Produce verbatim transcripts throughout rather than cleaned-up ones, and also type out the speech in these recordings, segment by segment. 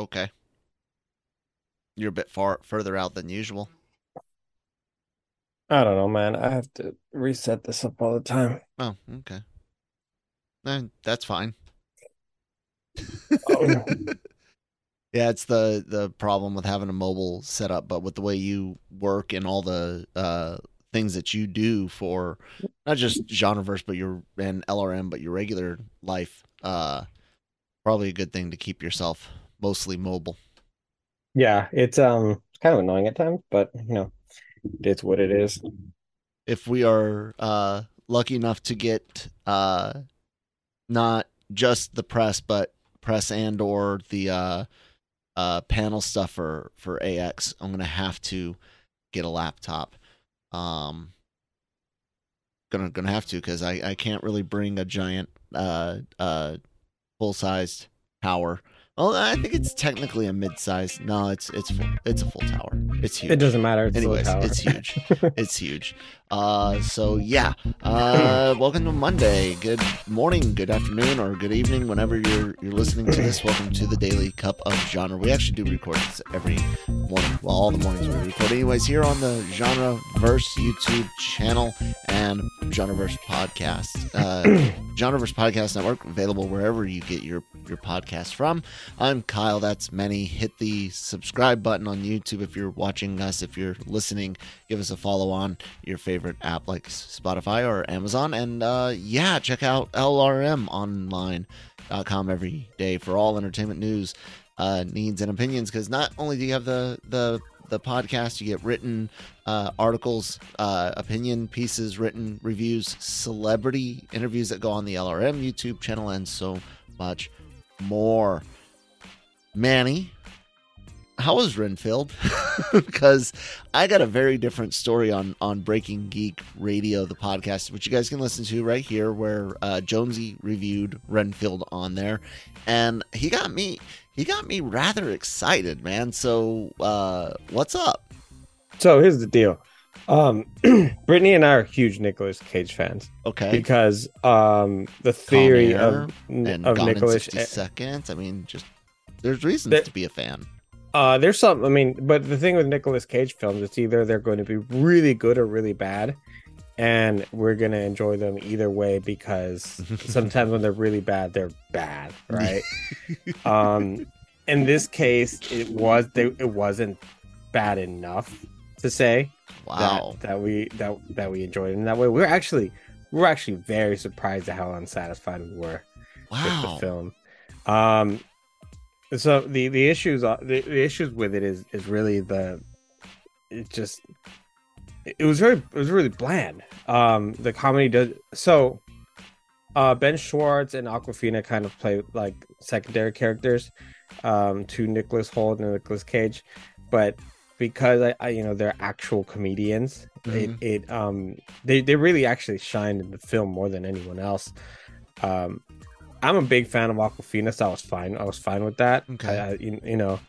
Okay. You're a bit far further out than usual. I don't know, man. I have to reset this up all the time. Oh, okay. And that's fine. Oh, no. Yeah, it's the, the problem with having a mobile setup, but with the way you work and all the uh, things that you do for not just Genreverse, but your and L R M, but your regular life, uh, probably a good thing to keep yourself mostly mobile. Yeah, it's um kind of annoying at times, but you know, it's what it is. If we are uh, lucky enough to get uh, not just the press, but press and or the uh, uh, panel stuff for, for A X, I'm gonna have to get a laptop. Um, gonna gonna have to because I, I can't really bring a giant uh uh full sized tower. Well, I think it's technically a mid-size. No, it's it's full, it's a full tower. It's huge. It doesn't matter. It's Anyways, full tower. It's huge. It's huge. Uh, so yeah. Uh, welcome to Monday. Good morning, good afternoon, or good evening, whenever you're you're listening to this. Welcome to the Daily Cup of Genre. We actually do record this every morning. Well, all the mornings we record. Anyways, here on the Genreverse YouTube channel and Genreverse podcast, uh, Genreverse podcast network, available wherever you get your your podcast from. I'm Kyle, that's Manny. Hit the subscribe button on YouTube if you're watching us. If you're listening, give us a follow on your favorite app like Spotify or Amazon. And uh, yeah, check out L R M online dot com every day for all entertainment news, uh, needs, and opinions. Because not only do you have the, the, the podcast, you get written uh, articles, uh, opinion pieces, written reviews, celebrity interviews that go on the L R M YouTube channel, and so much more. Manny, how was Renfield? Because I got a very different story on, on Breaking Geek Radio, the podcast, which you guys can listen to right here, where uh, Jonesy reviewed Renfield on there, and he got me he got me rather excited, man. So uh, what's up? So here's the deal. Um, Brittany and I are huge Nicolas Cage fans. Okay, because um, the theory Conair of and of Nicolas in sixty seconds. I mean, just. There's reasons there, to be a fan. Uh, there's some, I mean, but the thing with Nicolas Cage films, it's either they're going to be really good or really bad, and we're going to enjoy them either way, because sometimes when they're really bad, they're bad, right? um, in this case, it was they, it wasn't bad enough to say wow that, that we that that we enjoyed it in that way. We're actually we're actually very surprised at how unsatisfied we were wow. with the film. Um. So the, the issues the, the issues with it is, is really the it just it was very it was really bland. Um, the comedy does so. Uh, Ben Schwartz and Awkwafina kind of play like secondary characters um, to Nicholas Hoult and Nicolas Cage, but because I, I you know they're actual comedians, mm-hmm. it, it um they, they really actually shined in the film more than anyone else. Um, I'm a big fan of Awkwafina, so I was fine. I was fine with that. Okay. I, I, you, you know,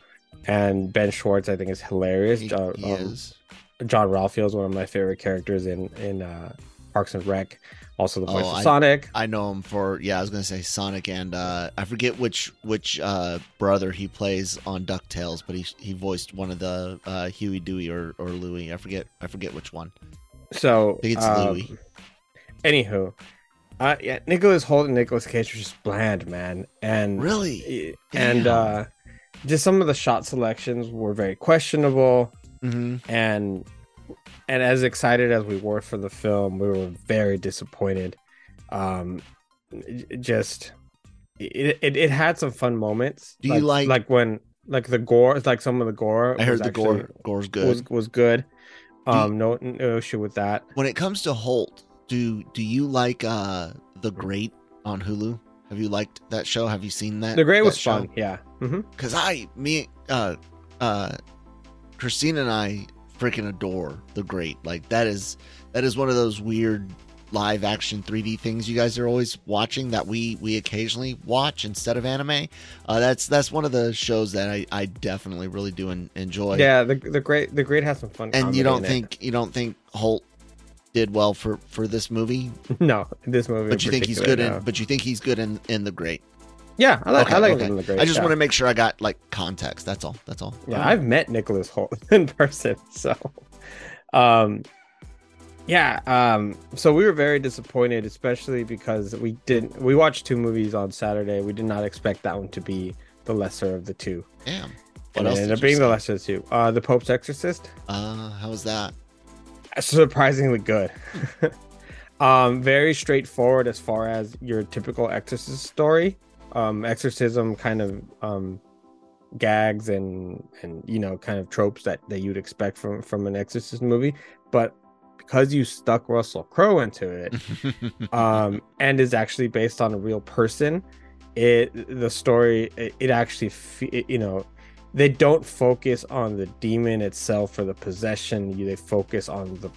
and Ben Schwartz, I think, is hilarious. He, John, he um, is. John Ralphio is one of my favorite characters in in uh, Parks and Rec. Also, the voice oh, of I, Sonic. I know him for yeah. I was gonna say Sonic, and uh, I forget which which uh, brother he plays on DuckTales, but he he voiced one of the uh, Huey, Dewey, or or Louie. I forget. I forget which one. So I think it's um, Louie. Anywho. Uh, yeah, Nicholas Hoult and Nicolas Cage were just bland, man. And really, and uh, just some of the shot selections were very questionable. Mm-hmm. And and as excited as we were for the film, we were very disappointed. Um, just it, it it had some fun moments. Do like, you like like when like the gore? Like some of the gore. I heard the actually, gore gore's good. Was was good. Um, you, no no issue with that. When it comes to Holt. Do do you like uh, The Great on Hulu? Have you liked that show? Have you seen that? The Great that was show? Fun, yeah. Because mm-hmm. I, me, uh, uh, Christina and I freaking adore The Great. Like that is that is one of those weird live action three D things you guys are always watching that we we occasionally watch instead of anime. Uh, that's that's one of the shows that I, I definitely really do in, enjoy. Yeah, the the Great the Great has some fun. And you don't think it. you don't think Holt. Did well for, for this movie? No, this movie. But you think he's good no. in? But you think he's good in, in The Great? Yeah, I like. Okay, I like okay. him in The Great. I just yeah. want to make sure I got like context. That's all. That's all. Yeah, all right. I've met Nicholas Hoult in person, so. Um, yeah. Um, so we were very disappointed, especially because we didn't. We watched two movies on Saturday. We did not expect that one to be the lesser of the two. Damn. What and else it ended up being see? the lesser of the two. Uh, The Pope's Exorcist. Uh, how was that? Surprisingly good. um, very straightforward as far as your typical exorcist story. Um, exorcism kind of um, gags and and you know kind of tropes that, that you'd expect from, from an exorcist movie, but because you stuck Russell Crowe into it, um, and is actually based on a real person, it the story it, it actually it, you know they don't focus on the demon itself or the possession. They focus on the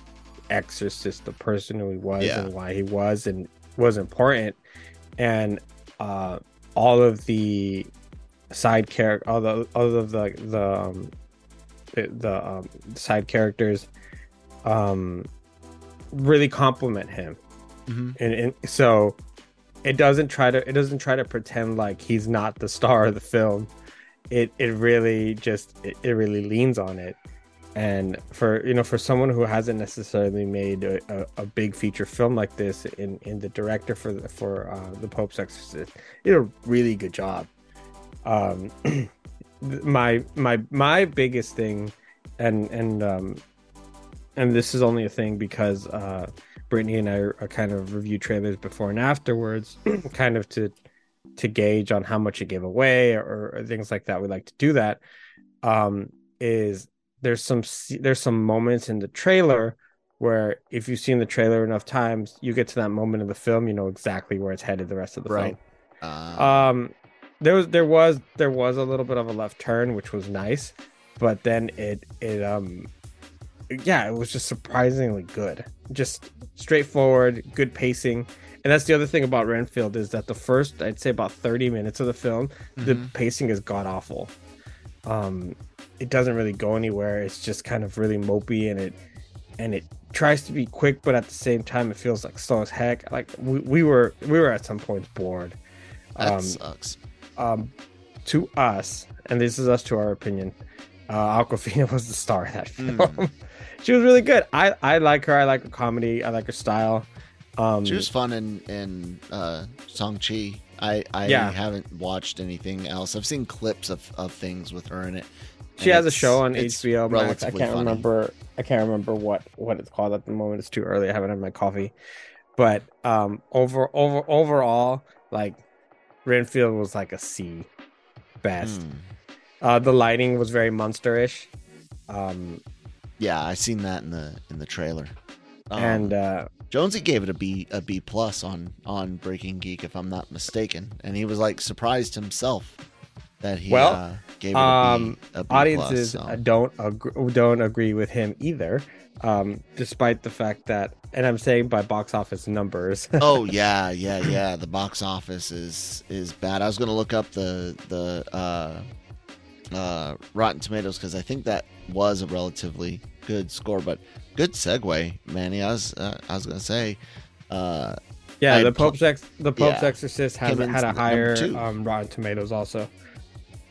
exorcist, the person who he was yeah. and why he was and was important, and uh. all of the side character, all the all of the the um, the um, side characters, um, really compliment him, mm-hmm. and, and so it doesn't try to it doesn't try to pretend like he's not the star of the film. It it really just it, it really leans on it, and for you know for someone who hasn't necessarily made a, a, a big feature film like this, in in the director for the, for uh, The Pope's Exorcist did a really good job. Um, my my my biggest thing, and and um, and this is only a thing because uh, Brittany and I are kind of review trailers before and afterwards, kind of to to gauge on how much you give away or, or things like that. We like to do that. Um, is there's some there's some moments in the trailer where if you've seen the trailer enough times, you get to that moment of the film, you know exactly where it's headed the rest of the right. film. Uh... Um. There was there was there was a little bit of a left turn, which was nice, but then it it um yeah, it was just surprisingly good. Just straightforward, good pacing. And that's the other thing about Renfield is that the first, I'd say about thirty minutes of the film, mm-hmm. the pacing is god awful. Um it doesn't really go anywhere. It's just kind of really mopey, and it and it tries to be quick, but at the same time it feels like slow as heck. Like we, we were we were at some points bored. That um, sucks. Um, to us, and this is us to our opinion, uh, Awkwafina was the star of that film. Mm. She was really good. I, I like her. I like her comedy. I like her style. Um, she was fun in, in uh, Shang-Chi. I, I yeah. haven't watched anything else. I've seen clips of, of things with her in it. She has a show on H B O Max. I can't funny. remember. I can't remember what, what it's called at the moment. It's too early. I haven't had my coffee. But um, over over overall, like. Renfield was like a C best. Mm. Uh, the lighting was very Munster-ish. Um, yeah, I seen that in the in the trailer. Um, and uh, Jonesy gave it a B a B plus on on Breaking Geek, if I'm not mistaken, and he was like surprised himself that he well, uh, gave it a B, um, a B audiences plus, so. don't agree, don't agree with him either. Um, despite the fact that, and I'm saying by box office numbers. oh yeah, yeah, yeah. The box office is is bad. I was gonna look up the the uh, uh, Rotten Tomatoes because I think that was a relatively good score. But good segue, Manny. I was uh, I was gonna say, uh, yeah, the Pope's pl- ex- the Pope's yeah, Exorcist has had a higher um, Rotten Tomatoes also.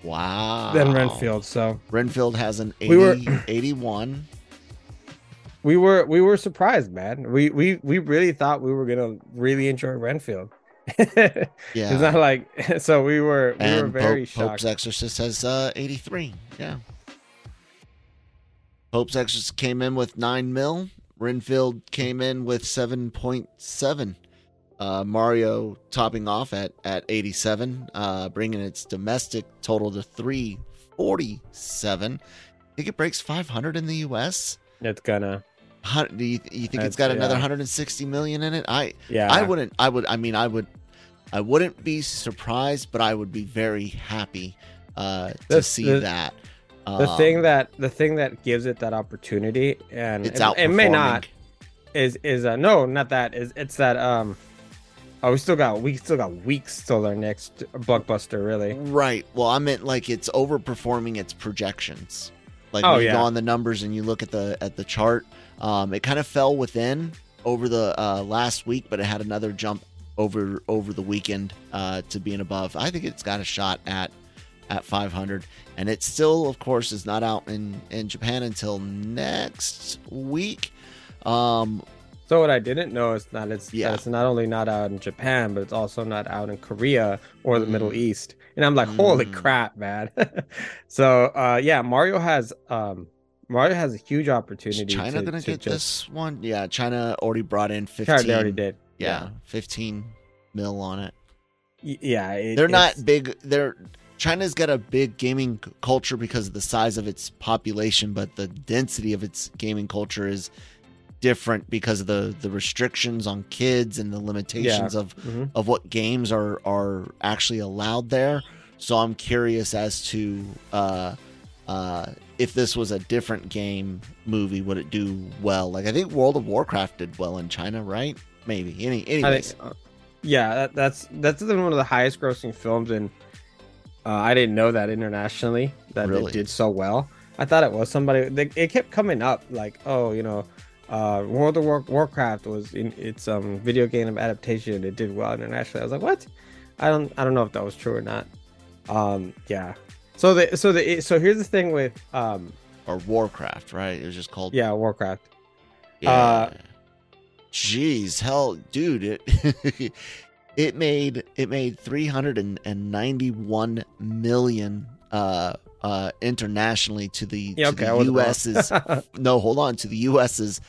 Wow. Than Renfield. So Renfield has an eighty, we were- eighty-one. We were we were surprised, man. We we we really thought we were gonna really enjoy Renfield. yeah, it's not like so we were we and were very Pope, shocked. Pope's Exorcist has uh, eighty-three. Yeah, Pope's Exorcist came in with nine mil. Renfield came in with seven point seven. Uh, Mario topping off at at eighty-seven, uh, bringing its domestic total to three forty-seven. I think it breaks five hundred in the U S. It's gonna. Do you, you think it's got another yeah. one hundred sixty million in it? I yeah. I wouldn't. I would. I mean, I would. I wouldn't be surprised, but I would be very happy uh, to the, see the, that. The um, thing that the thing that gives it that opportunity, and it's it, it may not is is uh, no, not that is it's that um. Oh, we still got we still got weeks till our next blockbuster, really. Right. Well, I meant like it's overperforming its projections. Like oh, when you yeah. go on the numbers and you look at the at the chart, um, it kind of fell within over the uh, last week, but it had another jump over over the weekend uh, to being above. I think it's got a shot at at five hundred, and it still, of course, is not out in, in Japan until next week. Um, so what I didn't know is that it's, yeah. that it's not only not out in Japan, but it's also not out in Korea or the mm. Middle East. And I'm like, holy mm. crap, man. So, uh, yeah, Mario has... Um, Mario has a huge opportunity. Is China to, gonna to get just... this one? Yeah, China already brought in fifteen. They already did. Yeah, yeah, fifteen mil on it. Yeah, it, they're it's... not big. They're China's got a big gaming culture because of the size of its population, but the density of its gaming culture is different because of the, the restrictions on kids and the limitations yeah. of mm-hmm. of what games are are actually allowed there. So I'm curious as to. Uh, uh if this was a different game movie, would it do well? Like, I think World of Warcraft did well in China, right? Maybe. Any anyways. I think, uh, yeah, that, that's that's one of the highest grossing films, and uh, I didn't know that internationally that really? It did so well. I thought it was somebody they, it kept coming up like, oh, you know, uh World of War, Warcraft was in its um video game adaptation, it did well internationally. I was like, what? I don't I don't know if that was true or not. Um yeah. So the so the so here's the thing with um or Warcraft, right? It was just called yeah Warcraft. Yeah. Uh, Jeez, hell, dude it it made it made three hundred and ninety one million uh uh internationally to the, yeah, to okay, the U S's no hold on to the U S's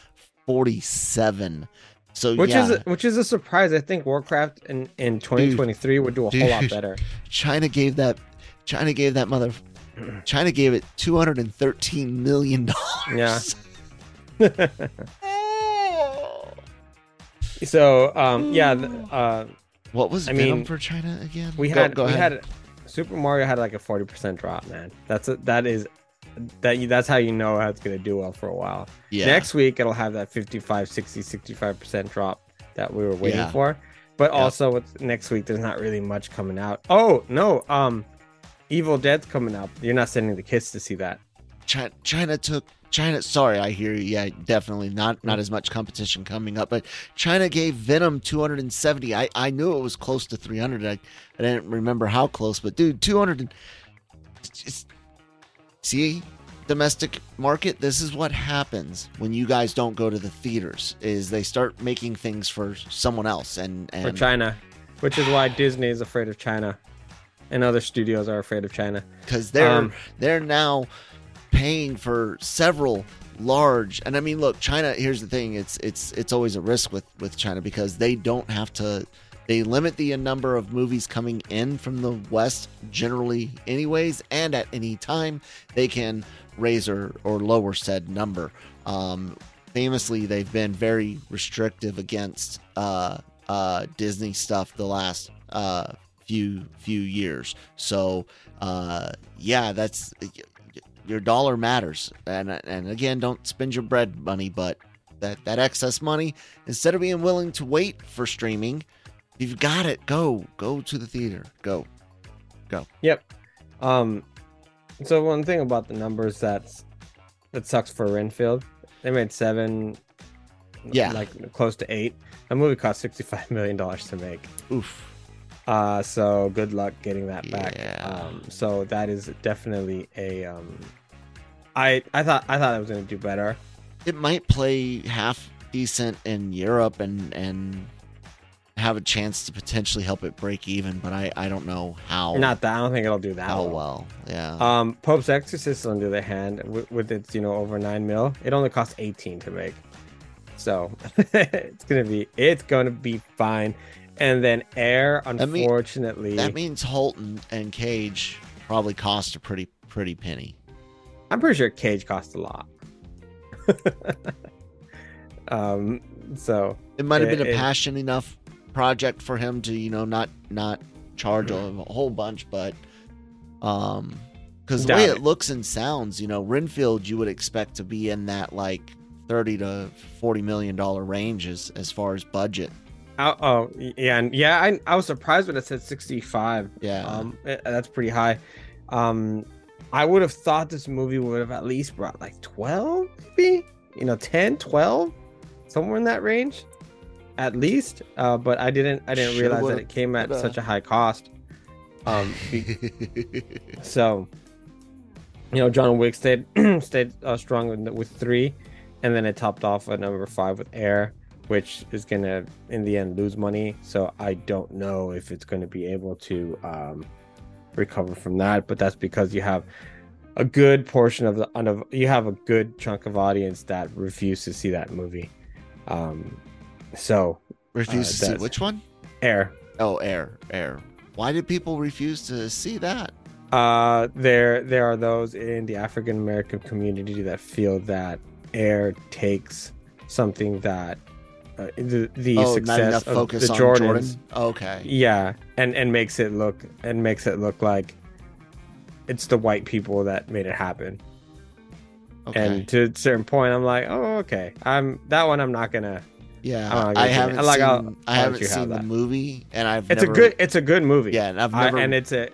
forty seven. So which yeah. is a, which is a surprise. I think Warcraft in in twenty twenty three would do a dude, whole lot better. China gave that. China gave that mother. China gave it two hundred and thirteen million dollars. Yeah. So um, yeah. Uh, what was I Venom mean for China again? We had go, go we ahead. had Super Mario had like a forty percent drop, man. That's a, that is that you, that's how you know how it's gonna do well for a while. Yeah. Next week it'll have that fifty-five, sixty, sixty-five percent drop that we were waiting yeah. for. But yeah. also, with next week there's not really much coming out. Oh no. Um. Evil Dead's coming up. You're not sending the kids to see that. China, China took China. Sorry, I hear you. Yeah, definitely not not as much competition coming up. But China gave Venom two hundred seventy. I, I knew it was close to three hundred. I, I didn't remember how close, but dude, two hundred. And, just, see, domestic market. This is what happens when you guys don't go to the theaters. Is they start making things for someone else and, and... for China, which is why Disney is afraid of China. And other studios are afraid of China because they're um, they're now paying for several large. And I mean, look, China. Here's the thing: it's it's it's always a risk with, with China because they don't have to. They limit the number of movies coming in from the West generally, anyways, and at any time they can raise or, or lower said number. Um, famously, they've been very restrictive against uh, uh, Disney stuff the last. Uh, few few years so uh yeah that's your dollar matters and and again don't spend your bread money, but that that excess money, instead of being willing to wait for streaming, you've got it, go go to the theater, go go yep um so one thing about the numbers that's that sucks for Renfield, they made seven yeah like close to eight. A movie cost sixty-five million dollars to make. Oof. Uh, so good luck getting that back. Yeah. Um, so that is definitely a. Um, I I thought I thought it was going to do better. It might play half decent in Europe and and have a chance to potentially help it break even, but I, I don't know how. Not that I don't think it'll do that. Oh well. well, yeah. Um, Pope's Exorcist, on the other hand, with, with its you know over nine mil, it only costs eighteen to make. So it's gonna be it's gonna be fine. And then Air, unfortunately. I mean, that means Holt and Cage probably cost a pretty pretty penny. I'm pretty sure Cage cost a lot. um, so it might have been it, a passion it, enough project for him to, you know, not not charge a whole bunch, but um, because the way it looks and sounds, you know, Renfield, you would expect to be in that like thirty to forty million dollar range as, as far as budget. Oh, oh yeah, and yeah, I I was surprised when it said sixty-five. Yeah, um, it, that's pretty high. Um, I would have thought this movie would have at least brought like twelve, maybe, you know, ten, twelve, somewhere in that range. at least, uh, but I didn't I didn't realize sure, that it came at such a high cost. Um, so, you know, John Wick stayed stayed uh, strong with, with three, and then it topped off at number five with Air, which is gonna in the end lose money. So I don't know if it's gonna be able to um, recover from that. But that's because you have a good portion of the of, you have a good chunk of audience that refused to see that movie. Um, so refuse uh, to see which one? Air. Oh, Air, Air. Why did people refuse to see that? Uh, there, there are those in the African American community that feel that Air takes something that uh, the the oh, success of the Jordans, Jordan? okay, yeah, and and makes it look and makes it look like it's the white people that made it happen. Okay. And to a certain point, I'm like, oh, okay, I'm that one. I'm not gonna. Yeah, uh, I haven't like, seen, I'll, I haven't seen have the that. movie, and I've it's never, a good it's a good movie. Yeah, and I've never I, and it's a.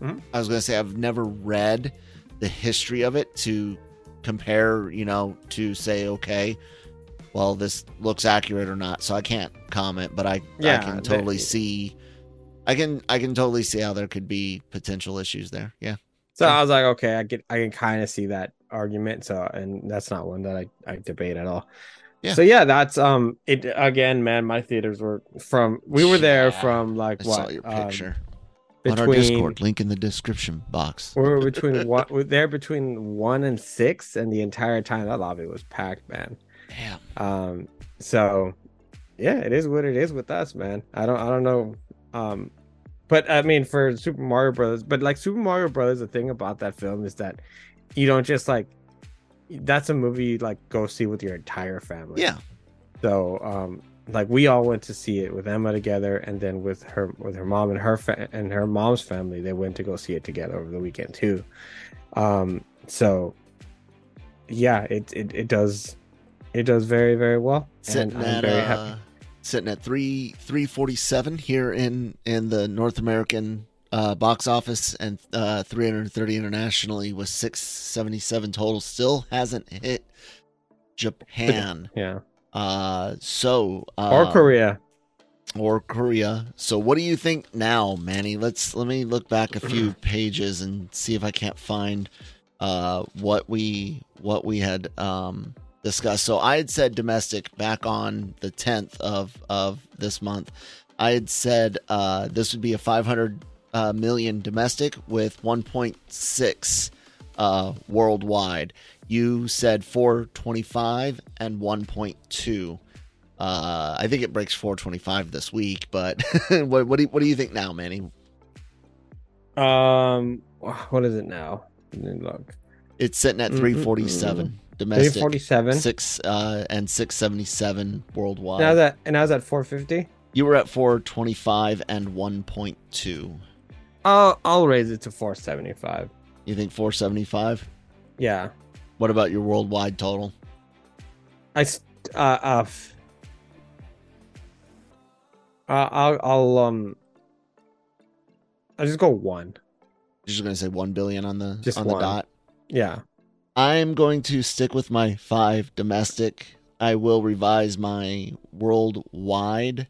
Mm-hmm. I was gonna say I've never read the history of it to compare, you know, to say okay, well this looks accurate or not. So I can't comment, but I yeah, I can totally they, see, I can I can totally see how there could be potential issues there. Yeah. So yeah. I was like, okay, I get I can kind of see that argument. So and that's not one that I, I debate at all. Yeah. So yeah, that's um it again, man. My theaters were from we were there yeah. from like I what? Saw your picture um, between, on our Discord, link in the description box. We were between one, we're there between one and six, and the entire time that lobby was packed, man. Damn. Um. So yeah, it is what it is with us, man. I don't I don't know. Um. But I mean, for Super Mario Bros. But like Super Mario Bros. The thing about that film is that you don't just like. That's a movie you like go see with your entire family. Yeah. So um like we all went to see it with Emma together, and then with her with her mom and her fa- and her mom's family, they went to go see it together over the weekend too. Um so yeah, it it, it does it does very, very well. Sitting and I'm at, very happy. Uh, sitting at three three forty seven here in, in the North American Uh, box office, and uh, three hundred thirty internationally was six seventy-seven total. Still hasn't hit Japan. Yeah. Uh, so uh, or Korea, or Korea. So what do you think now, Manny? Let's let me look back a few pages and see if I can't find uh, what we what we had um, discussed. So I had said domestic back on the tenth of of this month. I had said uh, this would be a five hundred. Uh, million domestic with one point six uh, worldwide. You said four twenty-five and one point two. Uh, I think it breaks four twenty-five this week. But what, what do you, what do you think now, Manny? Um, what is it now? Look, it's sitting at three forty-seven mm-hmm. domestic, three forty-seven six uh, and six seventy-seven worldwide. Now that and I was at four fifty. You were at four twenty-five and one point two. I'll, I'll raise it to four seventy-five. You think four seventy-five? Yeah. What about your worldwide total? I uh, uh I'll I'll um I'll just go one. You're just gonna say one billion on the just on one. the dot. Yeah. I'm going to stick with my five domestic. I will revise my worldwide.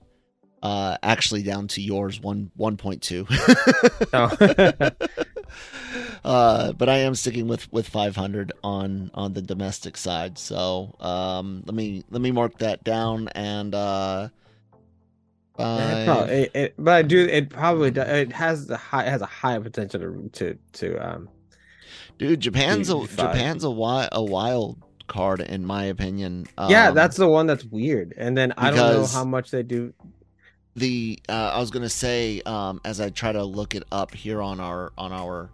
Uh, actually, down to yours one one point two. oh. uh, but I am sticking with, with five hundred on, on the domestic side. So um, let me let me mark that down and. Uh, it probably, it, it, but I do. It probably does, it has the high it has a high potential to to, to um. Dude, Japan's a, Japan's a wild a wild. card in my opinion. Um, yeah, that's the one that's weird. And then I don't know how much they do. The uh, I was gonna say um, as I try to look it up here on our on our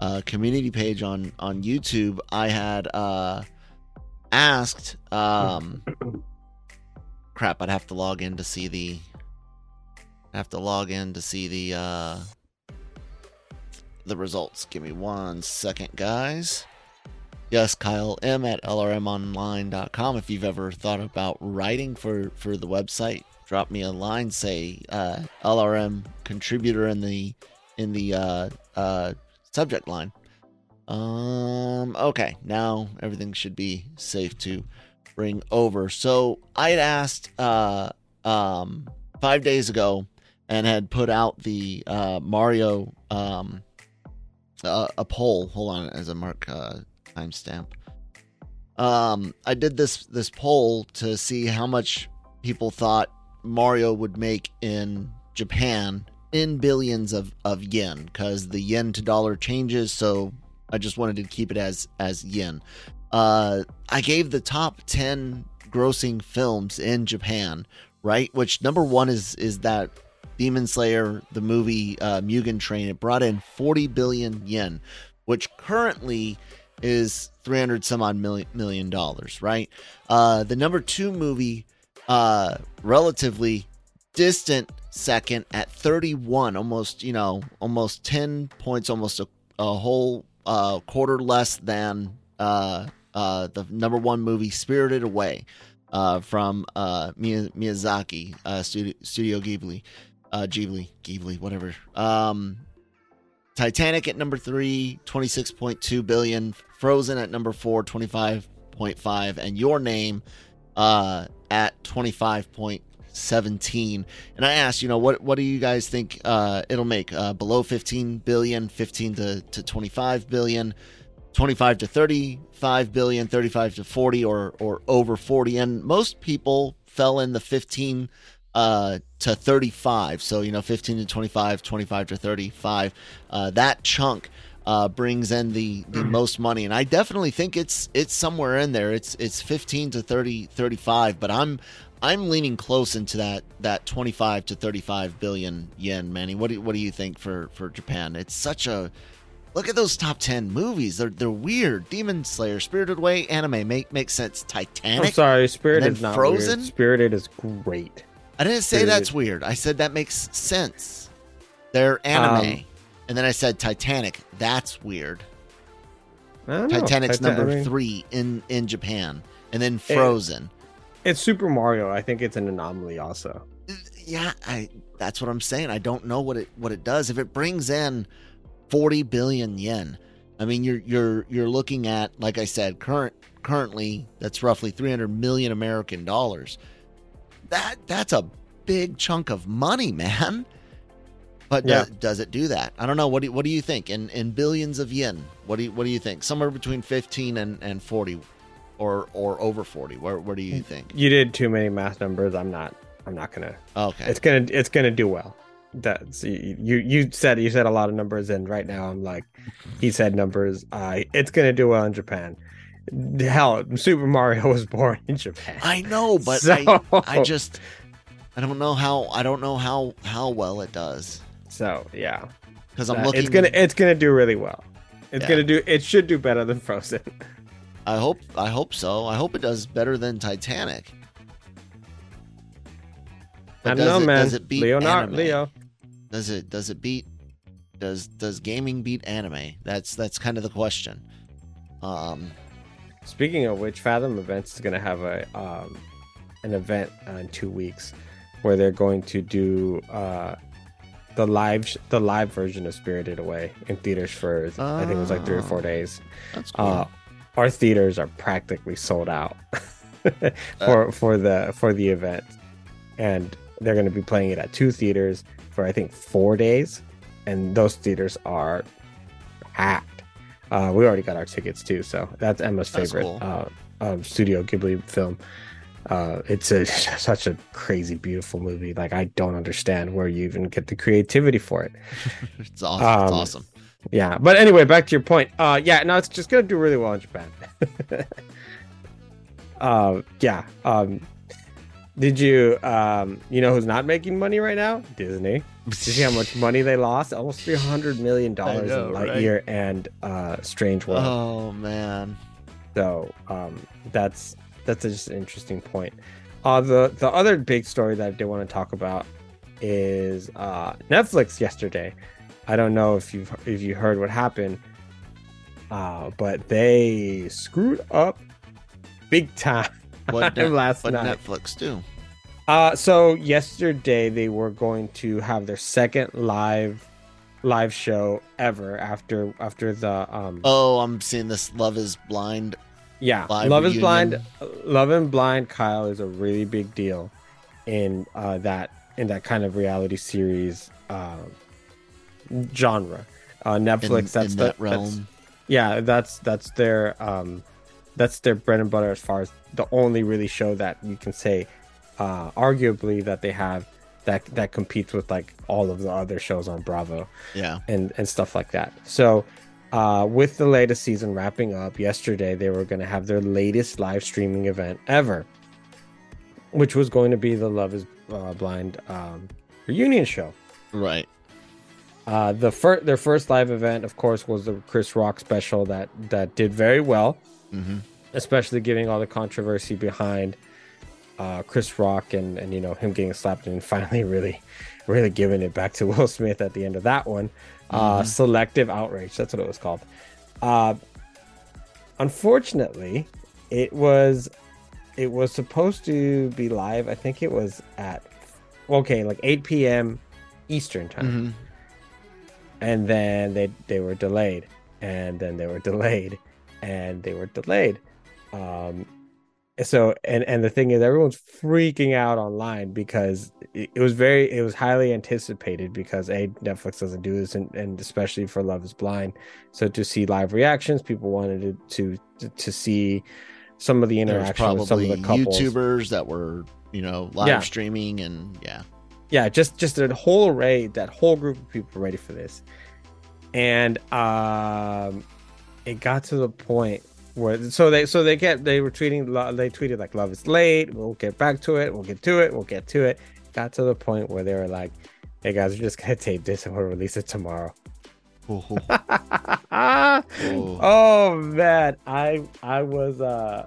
uh, community page on on YouTube, I had uh, asked. Um, crap, I'd have to log in to see the. I have to log in to see the uh, the results. Give me one second, guys. Yes, Kyle M at L R M online dot com. If you've ever thought about writing for, for the website, drop me a line. Say uh, L R M contributor in the in the uh, uh, subject line. Um. Okay, now everything should be safe to bring over. So I had asked uh, um, five days ago and had put out the uh, Mario um, uh, a poll. Hold on, as a mark uh, timestamp. Um, I did this this poll to see how much people thought Mario would make in Japan in billions of, of yen, because the yen to dollar changes, so I just wanted to keep it as as yen. Uh, I gave the top ten grossing films in Japan, right? Which number one is is that Demon Slayer, the movie uh, Mugen Train. It brought in forty billion yen, which currently is three hundred some odd million dollars, right? Uh, the number two movie, uh, relatively distant second at thirty-one, almost, you know, almost ten points, almost a, a whole uh, quarter less than uh, uh, the number one movie, Spirited Away, uh, from uh, Miyazaki, uh, Studio, Studio Ghibli, uh, Ghibli, Ghibli, whatever. Um, Titanic at number three, twenty-six point two billion. Frozen at number four, twenty-five point five, and Your Name uh, at twenty-five point one seven. And I asked, you know, what what do you guys think uh, it'll make? Uh, below fifteen billion, fifteen to, to twenty-five billion, twenty-five to thirty-five billion, thirty-five to forty, or or over forty. And most people fell in the fifteen uh, to thirty-five. So, you know, fifteen to twenty-five, twenty-five to thirty-five. Uh, that chunk Uh, brings in the, the most money, and I definitely think it's it's somewhere in there. It's it's fifteen to thirty, thirty-five, but I'm I'm leaning close into that that twenty-five to thirty-five billion yen, Manny. What do what do you think for, for Japan? It's such a look at those top ten movies. They're they're weird. Demon Slayer, Spirited Away, anime make makes sense. Titanic. I'm sorry, Spirited is not Frozen. Weird. Spirited is great. I didn't say Spirited. That's weird. I said that makes sense. They're anime. Um, And then I said Titanic. That's weird. Titanic's Titan- number I mean, three in, in Japan. And then Frozen. It, it's Super Mario. I think it's an anomaly also. Yeah, I. That's what I'm saying. I don't know what it what it does. If it brings in forty billion yen, I mean, you're you're you're looking at, like I said, current currently that's roughly three hundred million American dollars. That that's a big chunk of money, man. But yeah. does, does it do that? I don't know. What do you, what do you think? In in billions of yen, what do you, what do you think? Somewhere between fifteen and, and forty, or or over forty. Where where do you think? You did too many math numbers. I'm not. I'm not gonna. Okay. It's gonna it's gonna do well. That's you you said you said a lot of numbers, and right now I'm like, he said numbers. I uh, it's gonna do well in Japan. Hell, Super Mario was born in Japan. I know, but so... I I just I don't know how I don't know how how well it does. So yeah, because I'm uh, looking. It's gonna it's gonna do really well. It's yeah. gonna do. It should do better than Frozen. I hope. I hope so. I hope it does better than Titanic. But I don't know, it, man. Does it beat Leonardo, Leo. Does it? Does it beat? Does Does gaming beat anime? That's that's kind of the question. Um, speaking of which, Fathom Events is gonna have a um, an event uh, in two weeks where they're going to do. Uh, The live, the live version of Spirited Away in theaters for uh, I think it was like three or four days. That's cool. Uh, our theaters are practically sold out for uh, for the for the event, and they're going to be playing it at two theaters for I think four days, and those theaters are packed. Uh, we already got our tickets too, so that's Emma's favorite that's cool. uh, uh, Studio Ghibli film. Uh, it's a such a crazy, beautiful movie. Like I don't understand where you even get the creativity for it. It's awesome. Um, it's awesome. Yeah, but anyway, back to your point. Uh, yeah, no, it's just gonna do really well in Japan. uh, yeah. Um, did you, um, you know, who's not making money right now? Disney. Did you see how much money they lost? Almost three hundred million dollars in Lightyear right? and uh, Strange World. Oh man. So um, that's. That's just an interesting point. Uh, the, the other big story that I did want to talk about is uh, Netflix yesterday. I don't know if you've if you heard what happened, uh, but they screwed up big time. What did Netflix do? Uh, so yesterday they were going to have their second live live show ever after after the. Um, oh, I'm seeing this Love Is Blind. Yeah, Live Love reunion. Is Blind. Love and Blind, Kyle, is a really big deal. in uh, that in that kind of reality series uh, genre. Uh, Netflix, in, that's in the, that realm. That's, yeah, that's that's their um, that's their bread and butter, as far as the only really show that you can say, uh, arguably, that they have that that competes with like all of the other shows on Bravo, yeah, and and stuff like that. So. Uh, with the latest season wrapping up yesterday, they were going to have their latest live streaming event ever, which was going to be the Love Is uh, Blind um, reunion show. Right. Uh, the fir- their first live event, of course, was the Chris Rock special that that did very well, mm-hmm. especially giving all the controversy behind uh, Chris Rock and and you know him getting slapped and finally really really giving it back to Will Smith at the end of that one. Uh, mm-hmm. Selective outrage, that's what it was called. Uh, unfortunately, it was it was supposed to be live. I think it was at okay, like eight p.m. Eastern time, mm-hmm. and then they they were delayed, and then they were delayed, and they were delayed. Um, so and and the thing is, everyone's freaking out online because. It was very, it was highly anticipated because A, Netflix doesn't do this, and, and especially for Love Is Blind. So to see live reactions, people wanted to to, to see some of the interaction with some of the couples. YouTubers that were, you know, live yeah. streaming and yeah, yeah, just just a whole array, that whole group of people ready for this, and um, it got to the point. So they so they kept they were tweeting they tweeted like love is late, we'll get back to it, we'll get to it, we'll get to it. Got to the point where they were like, hey guys, we're just gonna tape this and we'll release it tomorrow. Oh, oh. oh man, I I was uh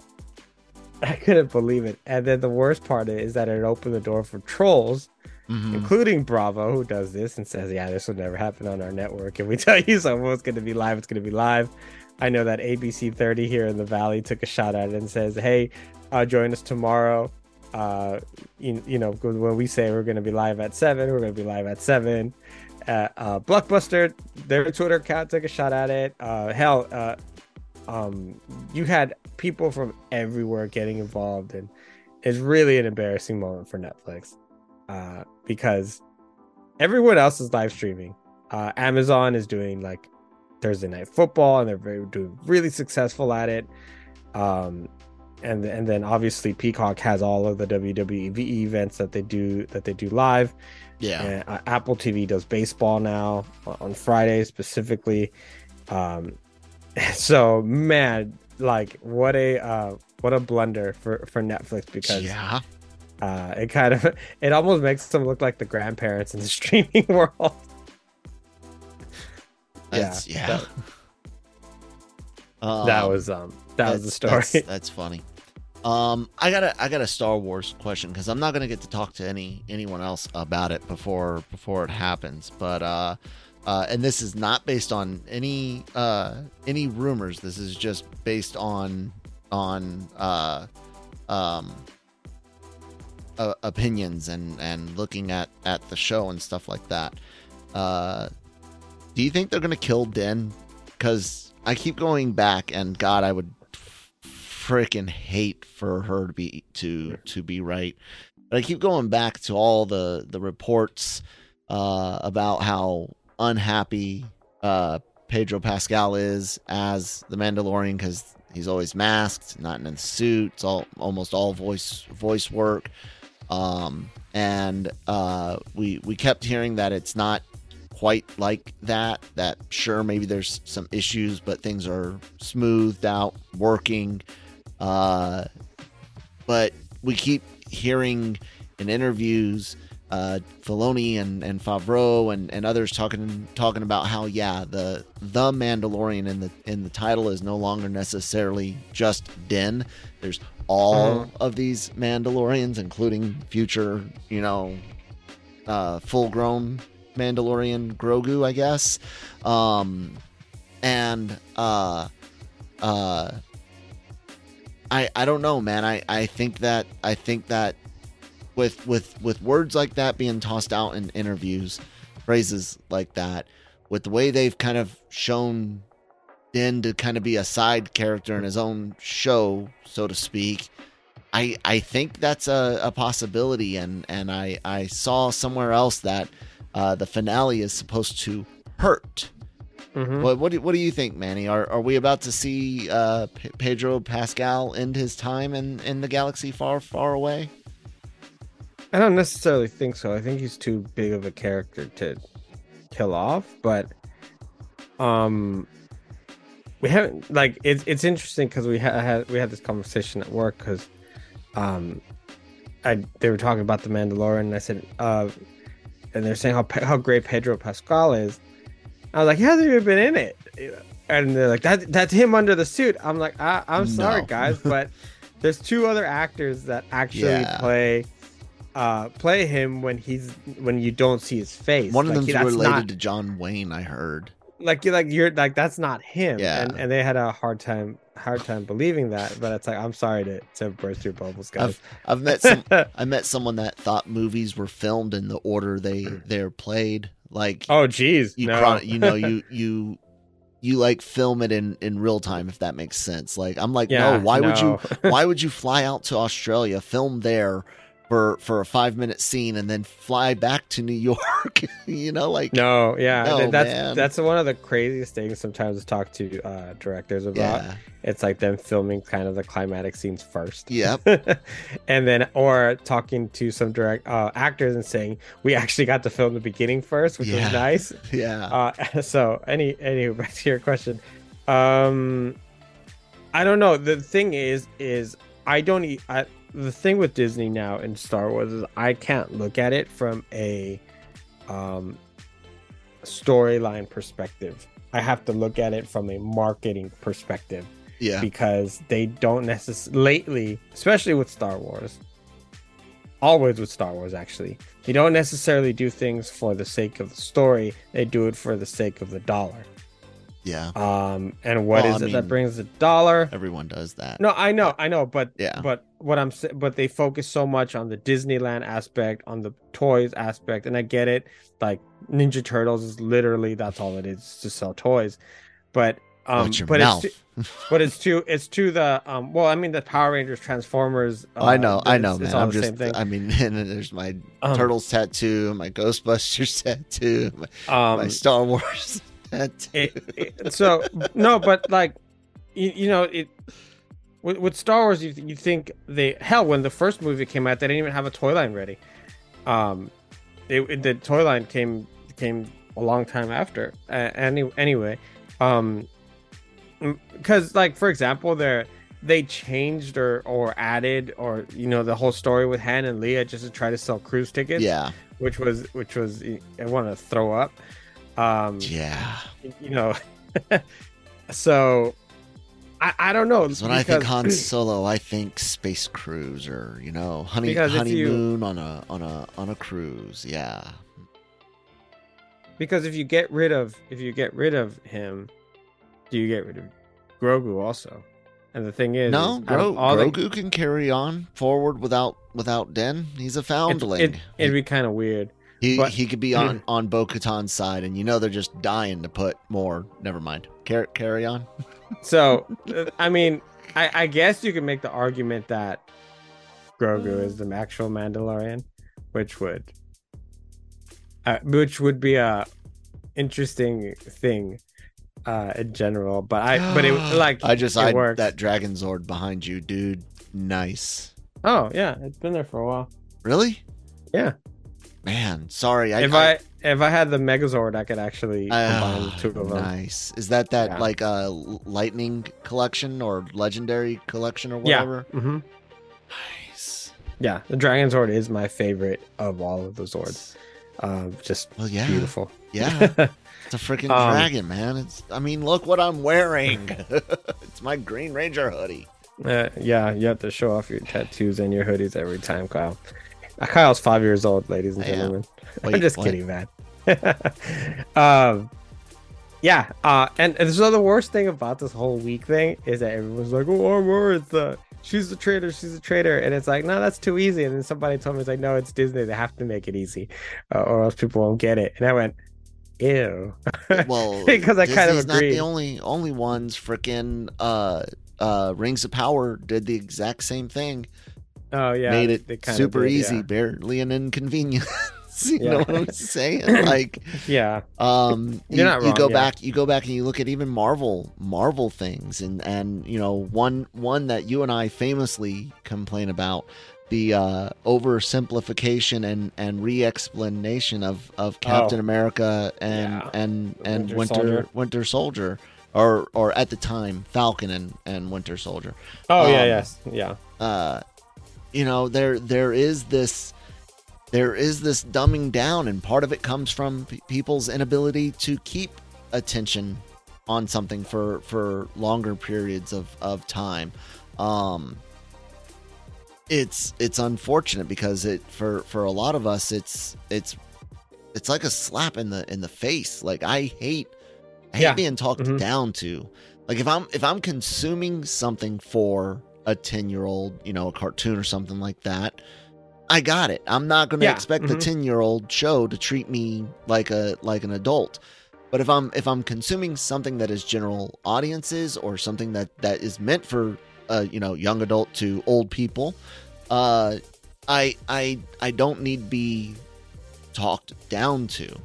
I couldn't believe it. And then the worst part is that it opened the door for trolls, mm-hmm. including Bravo, who does this and says, yeah, this will never happen on our network. And we tell you someone's gonna be live, it's gonna be live. I know that A B C thirty here in the Valley took a shot at it and says, hey, uh, join us tomorrow. Uh, you, you know, when we say we're going to be live at seven, we're going to be live at seven. Uh, uh, Blockbuster, their Twitter account took a shot at it. Uh, hell, uh, um, you had people from everywhere getting involved. And it's really an embarrassing moment for Netflix uh, because everyone else is live streaming. Uh, Amazon is doing like Thursday Night Football, and they're very, doing really successful at it. Um, and and then obviously Peacock has all of the W W E events that they do that they do live. Yeah. And, uh, Apple T V does baseball now on Fridays specifically. Um, so man, like what a uh, what a blunder for, for Netflix because yeah. uh, it kind of it almost makes them look like the grandparents in the streaming world. That's, yeah, yeah. That, um, that was um, that was the story. That's, that's funny. Um, I got a I got a Star Wars question because I'm not gonna get to talk to any anyone else about it before before it happens. But uh, uh, and this is not based on any uh, any rumors. This is just based on on uh, um, uh, opinions and, and looking at, at the show and stuff like that. Uh. Do you think they're going to kill Din? Because I keep going back, and God, I would freaking hate for her to be to to be right. But I keep going back to all the the reports uh, about how unhappy uh, Pedro Pascal is as the Mandalorian because he's always masked, not in a suit. It's all almost all voice voice work, um, and uh, we we kept hearing that it's not. Quite like that that sure maybe there's some issues but things are smoothed out working uh but we keep hearing in interviews uh Filoni and and Favreau and and others talking talking about how yeah the the Mandalorian in the in the title is no longer necessarily just Din. There's all uh-huh. of these Mandalorians, including future you know uh full-grown Mandalorian Grogu, I guess, um, and uh, uh, I I don't know, man. I, I think that I think that with with with words like that being tossed out in interviews, phrases like that, with the way they've kind of shown Din to kind of be a side character in his own show, so to speak, I I think that's a, a possibility, and and I I saw somewhere else that uh, the finale is supposed to hurt. Mm-hmm. What what do, what do you think, Manny? Are are we about to see uh, P- Pedro Pascal end his time in, in the galaxy far, far away? I don't necessarily think so. I think he's too big of a character to kill off, but um, we haven't like it's it's interesting because we ha- had we had this conversation at work because um, I they were talking about The Mandalorian, and I said uh, and they're saying how how great Pedro Pascal is. I was like, he hasn't even been in it. And they're like, that, that's him under the suit. I'm like, I, I'm sorry, no. guys, but there's two other actors that actually yeah. play uh, play him when he's when you don't see his face. One like, of them's he, related not, to John Wayne, I heard. Like, you're like, you're like, that's not him. Yeah. And, and they had a hard time hard time believing that. But it's like, I'm sorry to, to burst your bubbles, guys. I've, I've met some, I met someone that thought movies were filmed in the order they they're played. Like, oh geez, you, no. chron- you know you you you like film it in, in real time, if that makes sense. Like, I'm like, yeah, no, why no. would you why would you fly out to Australia, film there for for a five minute scene, and then fly back to New York? You know, like no, yeah, no, that's man. that's one of the craziest things sometimes to talk to uh, directors about. Yeah. It's like them filming kind of the climatic scenes first. Yep. And then, or talking to some direct uh, actors and saying, we actually got to film the beginning first, which yeah. was nice. Yeah. Uh, so any, anyway, back to your question. Um, I don't know. The thing is, is I don't, I, the thing with Disney now and Star Wars is I can't look at it from a um, storyline perspective. I have to look at it from a marketing perspective. Yeah. Because they don't necessarily, lately, especially with Star Wars, always with Star Wars, actually, they don't necessarily do things for the sake of the story. They do it for the sake of the dollar. Yeah. Um. And what well, is I it mean, that brings the dollar? Everyone does that. No, I know, I know, but yeah. But what I'm but they focus so much on the Disneyland aspect, on the toys aspect, and I get it. Like Ninja Turtles is literally that's all it is to sell toys, but um, Watch your but mouth. it's to, but it's to it's to the um. Well, I mean the Power Rangers, Transformers. Uh, I know, I know, man. I'm just. I mean, and then there's my um, Turtles tattoo, my Ghostbusters tattoo, my, um, my Star Wars. It, it, so no but like you, you know it with, with Star Wars you, you think they hell when the first movie came out they didn't even have a toy line ready um it, it, the toy line came came a long time after uh, any, anyway um because like for example they're they changed or or added or you know the whole story with Han and Leia just to try to sell cruise tickets yeah which was which was I want to throw up um yeah you know so I, I don't know because when because... I think Han Solo I think space cruise or you know honey honeymoon you... on a on a on a cruise yeah because if you get rid of if you get rid of him do you get rid of Grogu also and the thing is no is Gro- all Grogu the... can carry on forward without without Din he's a foundling it, it, it'd be kind of weird. He but, he could be on, on Bo-Katan's side, and you know they're just dying to put more. Never mind. Car- carry on. So, I mean, I, I guess you could make the argument that Grogu is the actual Mandalorian, which would, uh, which would be a interesting thing uh, in general. But I but it like I just I that Dragon Zord behind you, dude. Nice. Oh yeah, it's been there for a while. Really? Yeah. Man, sorry. I, if I, I if I had the Megazord, I could actually combine uh, the two of them. Nice. Is that that yeah. like a uh, lightning collection or legendary collection or whatever? Yeah. Mm-hmm. Nice. Yeah, the Dragon Zord is my favorite of all of the Zords. Uh, just well, yeah. beautiful. Yeah, it's a freaking um, dragon, man. It's. I mean, look what I'm wearing. It's my Green Ranger hoodie. Uh, yeah, you have to show off your tattoos and your hoodies every time, Kyle. Kyle's five years old, ladies and gentlemen. Wait, I'm just wait. kidding, man. um, yeah, uh, and, and so the worst thing about this whole week thing is that everyone's like, "Oh, Armor, it's the she's the traitor, she's the traitor," and it's like, no, that's too easy. And then somebody told me, "It's like, no, it's Disney. They have to make it easy, uh, or else people won't get it." And I went, "Ew," well, because I Disney's kind of agree. Not the only only ones. Freaking uh, uh, Rings of Power did the exact same thing. Oh yeah, made it they kind super of did, easy, yeah. barely an inconvenience. You yeah. know what I'm saying? Like, yeah. Um, You're you, not wrong, you go yeah. back, you go back, and you look at even Marvel, Marvel things, and and you know one one that you and I famously complain about, the uh, oversimplification and and re-explanation of of Captain oh. America and yeah. and and Winter Winter Soldier. Winter Soldier. Or, or at the time, Falcon and, and Winter Soldier. Oh um, yeah, yes, yeah. Uh, you know, there there is this, there is this dumbing down, and part of it comes from p- people's inability to keep attention on something for, for longer periods of of time. Um, it's it's unfortunate because it for, for a lot of us, it's it's it's like a slap in the in the face. Like I hate. I hate yeah. being talked mm-hmm. down to. Like if I'm if I'm consuming something for a ten-year-old, you know, a cartoon or something like that, I got it. I'm not going to yeah. expect mm-hmm. the ten-year-old show to treat me like a like an adult. But if I'm if I'm consuming something that is general audiences or something that, that is meant for uh, you know, young adult to old people, uh, I I I don't need to be talked down to.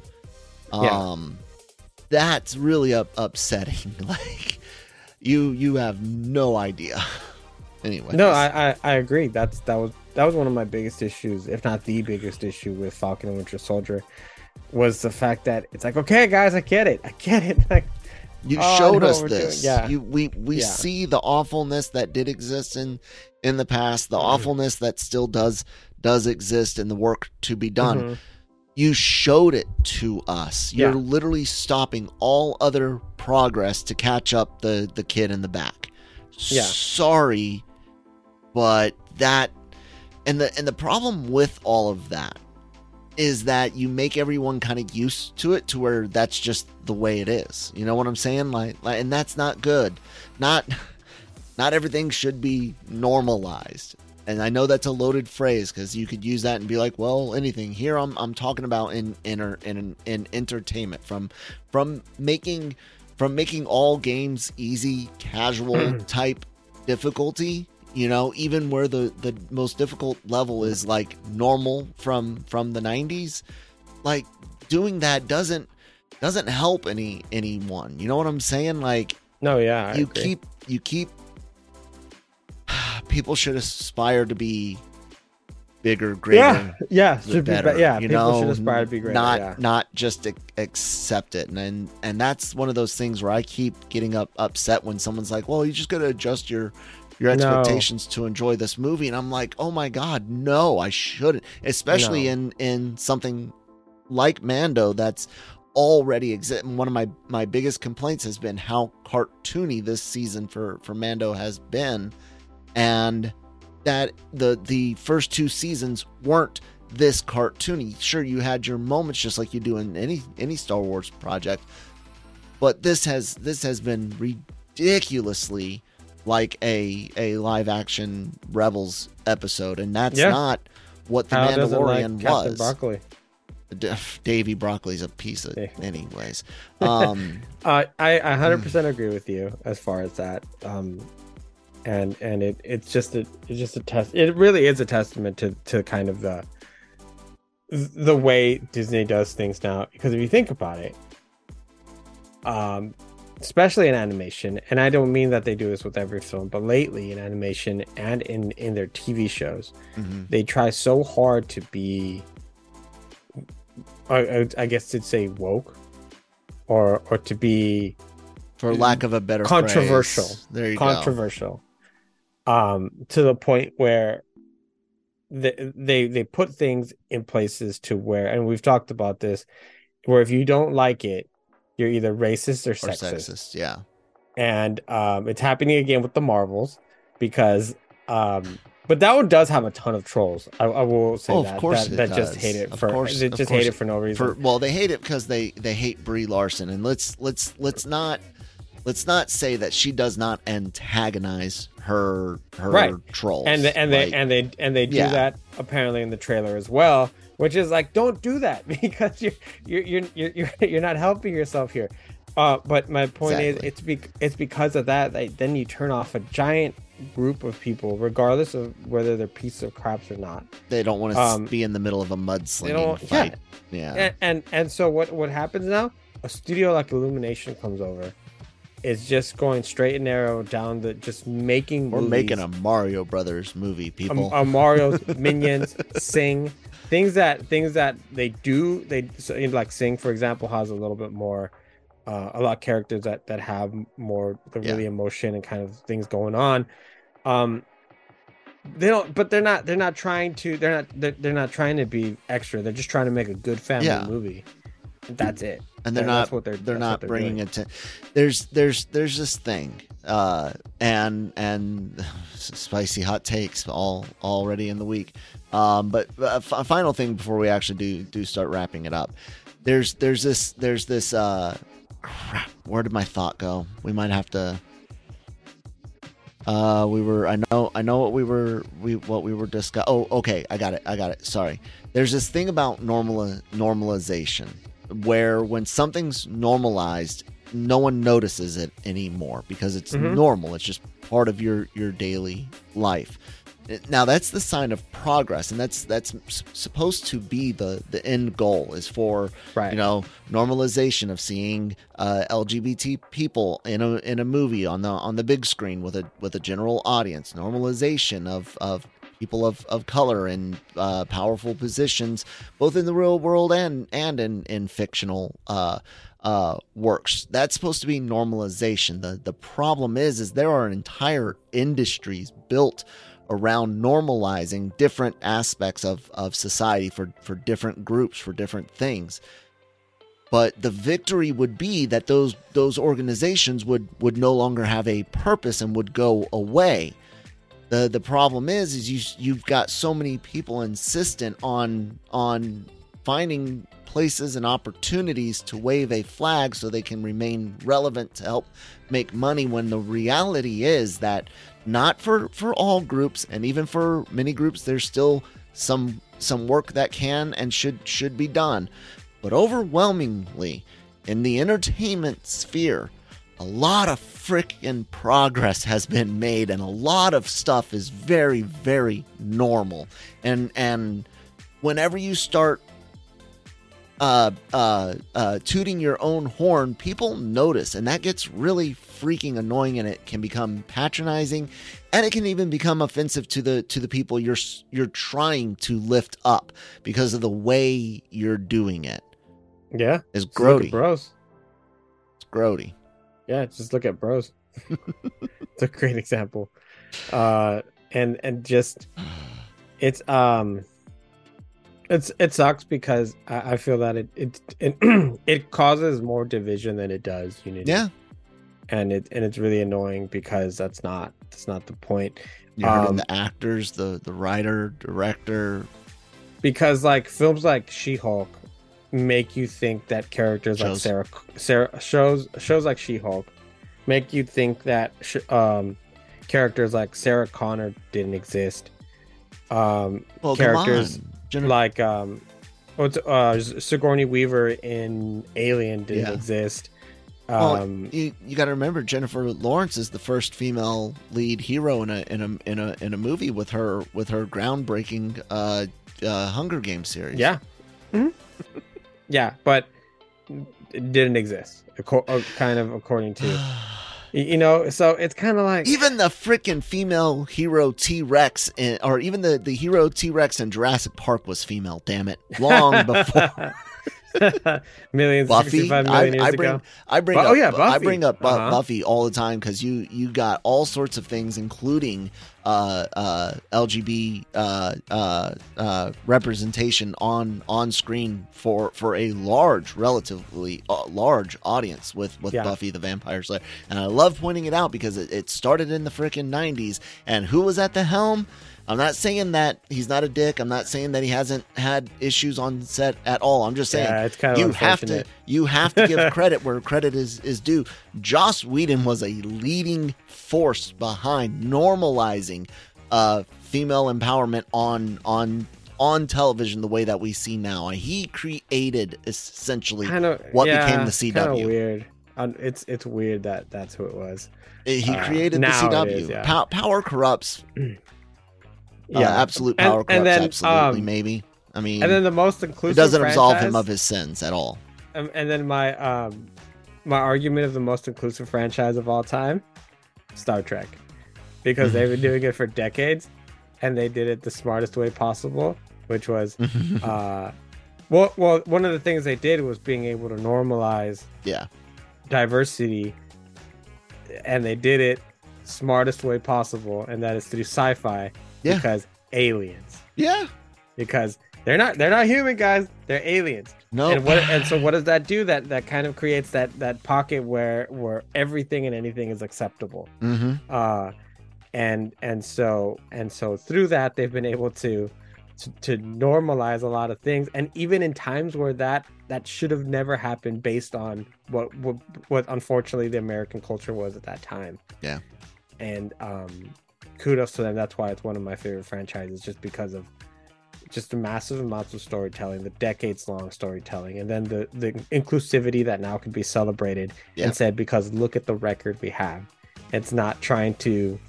Um yeah. That's really up, upsetting. Like you, you have no idea. Anyway, no, I, I, I agree. That's that was that was one of my biggest issues, if not the biggest issue with Falcon and Winter Soldier, was the fact that it's like, okay, guys, I get it, I get it. Like you oh, showed us this. Yeah. You, we we yeah. see the awfulness that did exist in in the past, the mm-hmm. awfulness that still does does exist, and the work to be done. Mm-hmm. You showed it to us. You're yeah. literally stopping all other progress to catch up the, the kid in the back. Yeah. Sorry, but that and the and the problem with all of that is that you make everyone kind of used to it to where that's just the way it is. You know what I'm saying? Like, like and that's not good. Not not everything should be normalized. And I know that's a loaded phrase because you could use that and be like, well, anything. Here I'm I'm talking about in in in, in entertainment from from making from making all games easy, casual type difficulty, you know, even where the, the most difficult level is like normal from from the nineties. Like doing that doesn't doesn't help any anyone. You know what I'm saying? Like no, yeah. I you agree. keep you keep people should aspire to be bigger, greater, yeah, yeah, better. Be, yeah, you people know, should aspire to be greater, not yeah. not just accept it. And, and and that's one of those things where I keep getting up upset when someone's like, "Well, you just got to adjust your your expectations no. to enjoy this movie," and I'm like, "Oh my god, no, I shouldn't." Especially no. in in something like Mando that's already exist. One of my, my biggest complaints has been how cartoony this season for for Mando has been. And that the the first two seasons weren't this cartoony. Sure, you had your moments just like you do in any any Star Wars project, but this has this has been ridiculously like a a live action Rebels episode, and that's yeah. not what the How Mandalorian like was. Broccoli. Davy Broccoli's a piece of, anyways. Um, uh, I I one hundred percent agree with you as far as that. Um, And and it it's just a it's just a test. It really is a testament to, to kind of the the way Disney does things now. Because if you think about it, um, especially in animation, and I don't mean that they do this with every film, but lately in animation and in, in their T V shows, mm-hmm. they try so hard to be, I, I guess, to say woke, or or to be, for lack of a better controversial. Phrase. There you controversial. Go. Um, to the point where they, they they put things in places to where, and we've talked about this, where if you don't like it, you're either racist or sexist. Or sexist, yeah. And um, it's happening again with the Marvels because, um, but that one does have a ton of trolls. I, I will say oh, that. Of course that, it that does. Just hate it of for course, they just hate it for no reason. For, well, they hate it because they they hate Brie Larson, and let's let's let's not. Let's not say that she does not antagonize her her right. trolls, and the, and like, they and they and they do yeah. that apparently in the trailer as well, which is like, don't do that because you're you're you're you're, you're not helping yourself here. Uh, but my point exactly. is, it's be- it's because of that that like, then you turn off a giant group of people, regardless of whether they're pieces of crap or not. They don't want to um, be in the middle of a mudslinging fight. Yeah, yeah. And, and and so what what happens now? A studio like Illumination comes over. It's just going straight and narrow down the just making. We're movies. making a Mario Brothers movie, people. A, a Mario's minions sing things that things that they do. They so, like Sing, for example, has a little bit more. Uh, a lot of characters that, that have more the really yeah. emotion and kind of things going on. Um, they don't, but they're not. They're not trying to. They're not. They're, they're not trying to be extra. They're just trying to make a good family yeah. movie. That's it. And they're and not. That's what they're, they're that's not what they're bringing doing. it to. There's there's there's this thing. Uh, and and spicy hot takes all already in the week. Um, but a f- final thing before we actually do do start wrapping it up. There's there's this there's this. Uh, Crap, where did my thought go? We might have to uh we were I know I know what we were we what we were discussing. Oh, okay, I got it. I got it. Sorry. There's this thing about normal normalization where when something's normalized, no one notices it anymore because it's mm-hmm. normal. It's just part of your your daily life. Now that's the sign of progress, and that's that's supposed to be the, the end goal is for right. you know normalization of seeing uh, L G B T people in a in a movie on the on the big screen with a with a general audience, normalization of of people of, of color in uh, powerful positions, both in the real world and and in in fictional uh, uh, works. That's supposed to be normalization. The the problem is is there are entire industries built around normalizing different aspects of, of society for, for different groups, for different things. But the victory would be that those those organizations would, would no longer have a purpose and would go away. The the problem is is you you've got so many people insistent on on finding places and opportunities to wave a flag so they can remain relevant to help make money, when the reality is that not for, for all groups, and even for many groups, there's still some some work that can and should should be done. But overwhelmingly, in the entertainment sphere, a lot of frickin' progress has been made, and a lot of stuff is very, very normal. And and whenever you start Uh, uh, uh, tooting your own horn, people notice, and that gets really freaking annoying, and it can become patronizing, and it can even become offensive to the to the people you're you're trying to lift up because of the way you're doing it. Yeah, it's grody, bros. It's grody. Yeah, just look at Bros. It's a great example, uh, and and just it's um. It's it sucks because I, I feel that it it it, it causes more division than it does unity. Yeah, and it and it's really annoying because that's not that's not the point. You're hurting um, the actors, the the writer, director. Because like films like She-Hulk make you think that characters shows. like Sarah Sarah shows shows like She-Hulk make you think that sh- um characters like Sarah Connor didn't exist. Um, well, characters. General. Like um, what's uh, Sigourney Weaver in Alien didn't yeah. exist. Um, well, you, you got to remember Jennifer Lawrence is the first female lead hero in a in a in a in a movie with her with her groundbreaking uh, uh, Hunger Games series. Yeah, mm-hmm. yeah, but it didn't exist. Kind of according to. You know, so it's kind of like even the freaking female hero T-Rex, in, or even the, the hero T-Rex in Jurassic Park was female. Damn it, long before millions, Buffy. I, million I bring, ago. I bring, but, up, oh yeah, Buffy. I bring up uh-huh. Buffy all the time because you you got all sorts of things, including uh, uh, L G B T uh, uh, uh, representation on on screen for for a large, relatively uh, large audience with with yeah. Buffy the Vampire Slayer. And I love pointing it out because it, it started in the freaking nineties, and who was at the helm? I'm not saying that he's not a dick. I'm not saying that he hasn't had issues on set at all. I'm just saying yeah, it's kind of you have to you have to give credit where credit is, is due. Joss Whedon was a leading force behind normalizing uh, female empowerment on on on television the way that we see now. He created essentially kind of, what yeah, became the C W. Kind of weird. Um, it's it's weird that that's who it was. He uh, created the C W. Is, yeah. Pa- power corrupts. Yeah, uh, absolute power and, corrupts. And then, absolutely, um, maybe. I mean, and then the most inclusive. It doesn't franchise, absolve him of his sins at all. Um, and then my um, my argument of the most inclusive franchise of all time, Star Trek, because they've been doing it for decades, and they did it the smartest way possible, which was. uh, Well, well, one of the things they did was being able to normalize yeah. diversity, and they did it smartest way possible, and that is through sci-fi yeah. because aliens. Yeah, because they're not they're not human guys; they're aliens. No, nope. and, and so what does that do? That that kind of creates that that pocket where where everything and anything is acceptable. Mm-hmm. Uh, and and so and so through that they've been able to. To, to normalize a lot of things, and even in times where that that should have never happened based on what what, what unfortunately the American culture was at that time. Yeah. And um kudos to them. That's why it's one of my favorite franchises, just because of just the massive amounts of storytelling, the decades long storytelling, and then the the inclusivity that now can be celebrated yeah. and said, because look at the record we have. It's not trying to,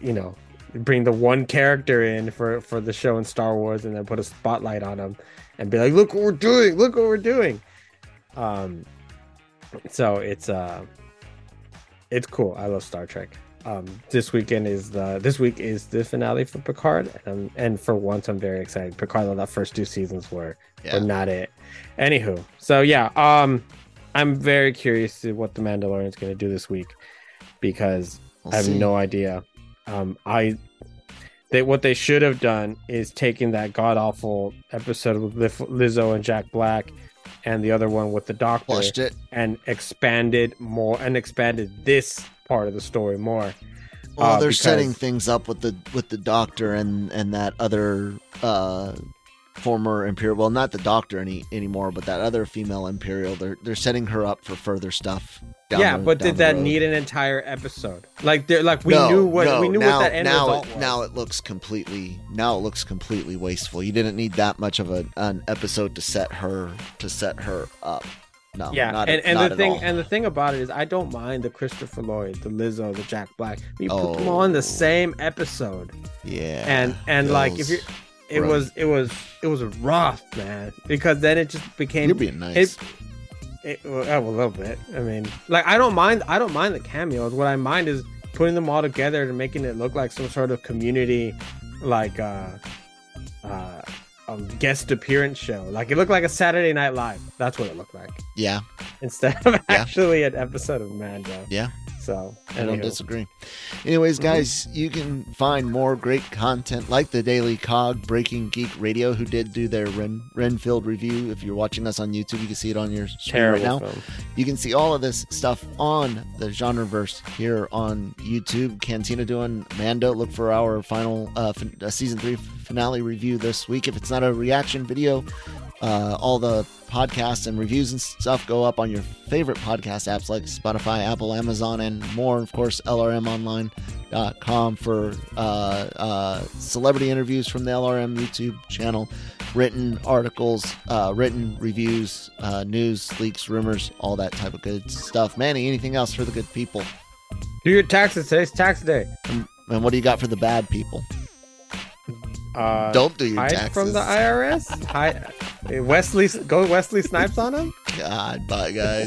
you know, bring the one character in for for the show in Star Wars and then put a spotlight on him and be like, look what we're doing, look what we're doing. Um so it's uh it's cool. I love Star Trek. Um this weekend is the this week is the finale for Picard, and, and for once I'm very excited. Picard, though, that first two seasons were, yeah. were not it. Anywho, so yeah, um I'm very curious to what The Mandalorian is going to do this week, because we'll I have see. no idea. Um, I they what they should have done is taking that god awful episode with Liz, Lizzo and Jack Black, and the other one with the doctor, it. and expanded more and expanded this part of the story more. Well, uh, they're because... setting things up with the with the doctor and and that other uh, former Imperial. Well, not the doctor any anymore, but that other female Imperial. They're they're setting her up for further stuff. Yeah, the, but did that road. need an entire episode? Like, they're like we no, knew what no. we knew now, what that end now result it, was. Now it looks completely now it looks completely wasteful. You didn't need that much of a, an episode to set her to set her up. No, yeah, not, and, and not the thing all. and the thing about it is, I don't mind the Christopher Lloyd, the Lizzo, the Jack Black. You oh. put them all in the same episode. Yeah, and and like if you, it rough. was it was it was rough, man, because then it just became you're being nice. It, It, well, a little bit. I mean, like, I don't mind. I don't mind the cameos. What I mind is putting them all together and making it look like some sort of community, like uh, uh, um, guest appearance show. Like, it looked like a Saturday Night Live. That's what it looked like. Yeah. Instead of yeah. actually an episode of Mando. Yeah. So I don't disagree. Anyways, guys, mm-hmm. you can find more great content like the Daily Cog, Breaking Geek Radio, who did do their Ren, Renfield review. If you're watching us on YouTube, you can see it on your screen Terrible right now. Film. You can see all of this stuff on the Genreverse here on YouTube. Cantina doing Mando. Look for our final uh, fin- uh, season three finale review this week. If it's not a reaction video, uh, all the podcasts and reviews and stuff go up on your favorite podcast apps like Spotify, Apple, Amazon, and more. And of course, L R M online dot com for uh, uh, celebrity interviews from the L R M YouTube channel, written articles, uh, written reviews, uh, news, leaks, rumors, all that type of good stuff. Manny, anything else for the good people? Do your taxes. Today's tax day. And, and what do you got for the bad people? Uh, Don't do your hide taxes from the I R S. Hide. Wesley, go Wesley Snipes on him. God, bye guys.